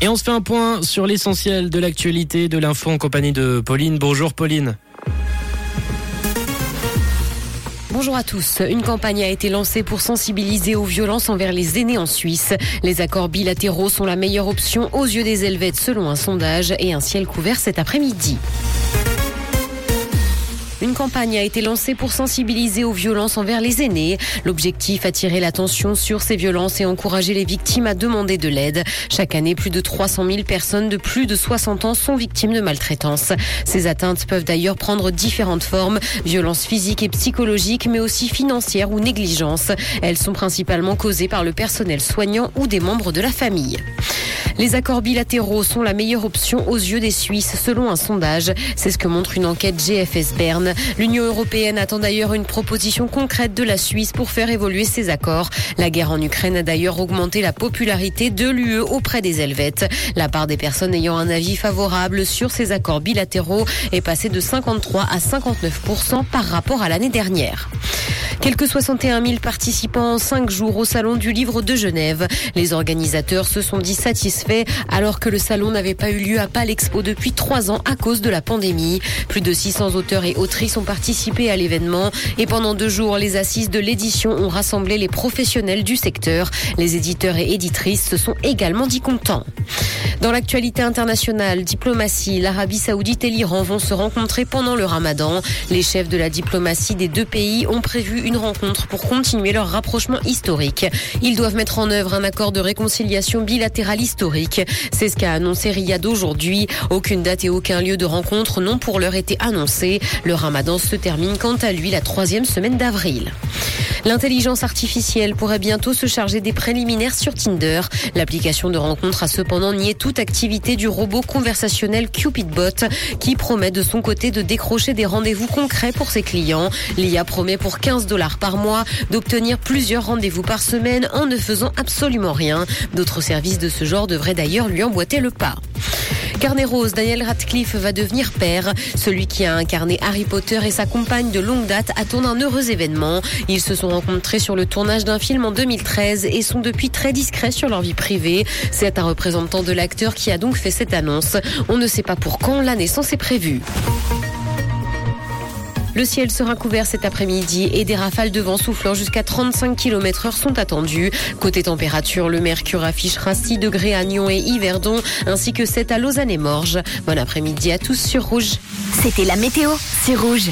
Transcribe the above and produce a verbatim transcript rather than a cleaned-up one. Et on se fait un point sur l'essentiel de l'actualité, de l'info en compagnie de Pauline. Bonjour Pauline. Bonjour à tous. Une campagne a été lancée pour sensibiliser aux violences envers les aînés en Suisse. Les accords bilatéraux sont la meilleure option aux yeux des Helvètes selon un sondage et un ciel couvert cet après-midi. Une campagne a été lancée pour sensibiliser aux violences envers les aînés. L'objectif, attirer l'attention sur ces violences et encourager les victimes à demander de l'aide. Chaque année, plus de trois cent mille personnes de plus de soixante ans sont victimes de maltraitance. Ces atteintes peuvent d'ailleurs prendre différentes formes, violences physiques et psychologiques, mais aussi financières ou négligences. Elles sont principalement causées par le personnel soignant ou des membres de la famille. Les accords bilatéraux sont la meilleure option aux yeux des Suisses, selon un sondage. C'est ce que montre une enquête G F S Berne. L'Union européenne attend d'ailleurs une proposition concrète de la Suisse pour faire évoluer ces accords. La guerre en Ukraine a d'ailleurs augmenté la popularité de l'U E auprès des Helvètes. La part des personnes ayant un avis favorable sur ces accords bilatéraux est passée de cinquante-trois à cinquante-neuf pour cent par rapport à l'année dernière. Quelques soixante et un mille participants en cinq jours au Salon du Livre de Genève. Les organisateurs se sont dit satisfaits alors que le salon n'avait pas eu lieu à Palexpo depuis trois ans à cause de la pandémie. Plus de six cents auteurs et autrices ont participé à l'événement et pendant deux jours, les assises de l'édition ont rassemblé les professionnels du secteur. Les éditeurs et éditrices se sont également dit contents. Dans l'actualité internationale, diplomatie, l'Arabie Saoudite et l'Iran vont se rencontrer pendant le Ramadan. Les chefs de la diplomatie des deux pays ont prévu une rencontre pour continuer leur rapprochement historique. Ils doivent mettre en œuvre un accord de réconciliation bilatérale historique. C'est ce qu'a annoncé Riyad aujourd'hui. Aucune date et aucun lieu de rencontre n'ont pour l'heure été annoncés. Le Ramadan se termine quant à lui la troisième semaine d'avril. L'intelligence artificielle pourrait bientôt se charger des préliminaires sur Tinder. L'application de rencontre a cependant nié toute activité du robot conversationnel Cupidbot qui promet de son côté de décrocher des rendez-vous concrets pour ses clients. L'I A promet pour quinze dollars par mois d'obtenir plusieurs rendez-vous par semaine en ne faisant absolument rien. D'autres services de ce genre devraient d'ailleurs lui emboîter le pas. Carnet rose, Daniel Radcliffe va devenir père. Celui qui a incarné Harry Potter et sa compagne de longue date attendent un heureux événement. Ils se sont rencontrés sur le tournage d'un film en deux mille treize et sont depuis très discrets sur leur vie privée. C'est un représentant de l'acteur qui a donc fait cette annonce. On ne sait pas pour quand, la naissance est prévue. Le ciel sera couvert cet après-midi et des rafales de vent soufflant jusqu'à trente-cinq kilomètres heure sont attendues. Côté température, le mercure affichera six degrés à Nyon et Yverdon, ainsi que sept à Lausanne et Morges. Bon après-midi à tous sur Rouge. C'était la météo, c'est Rouge.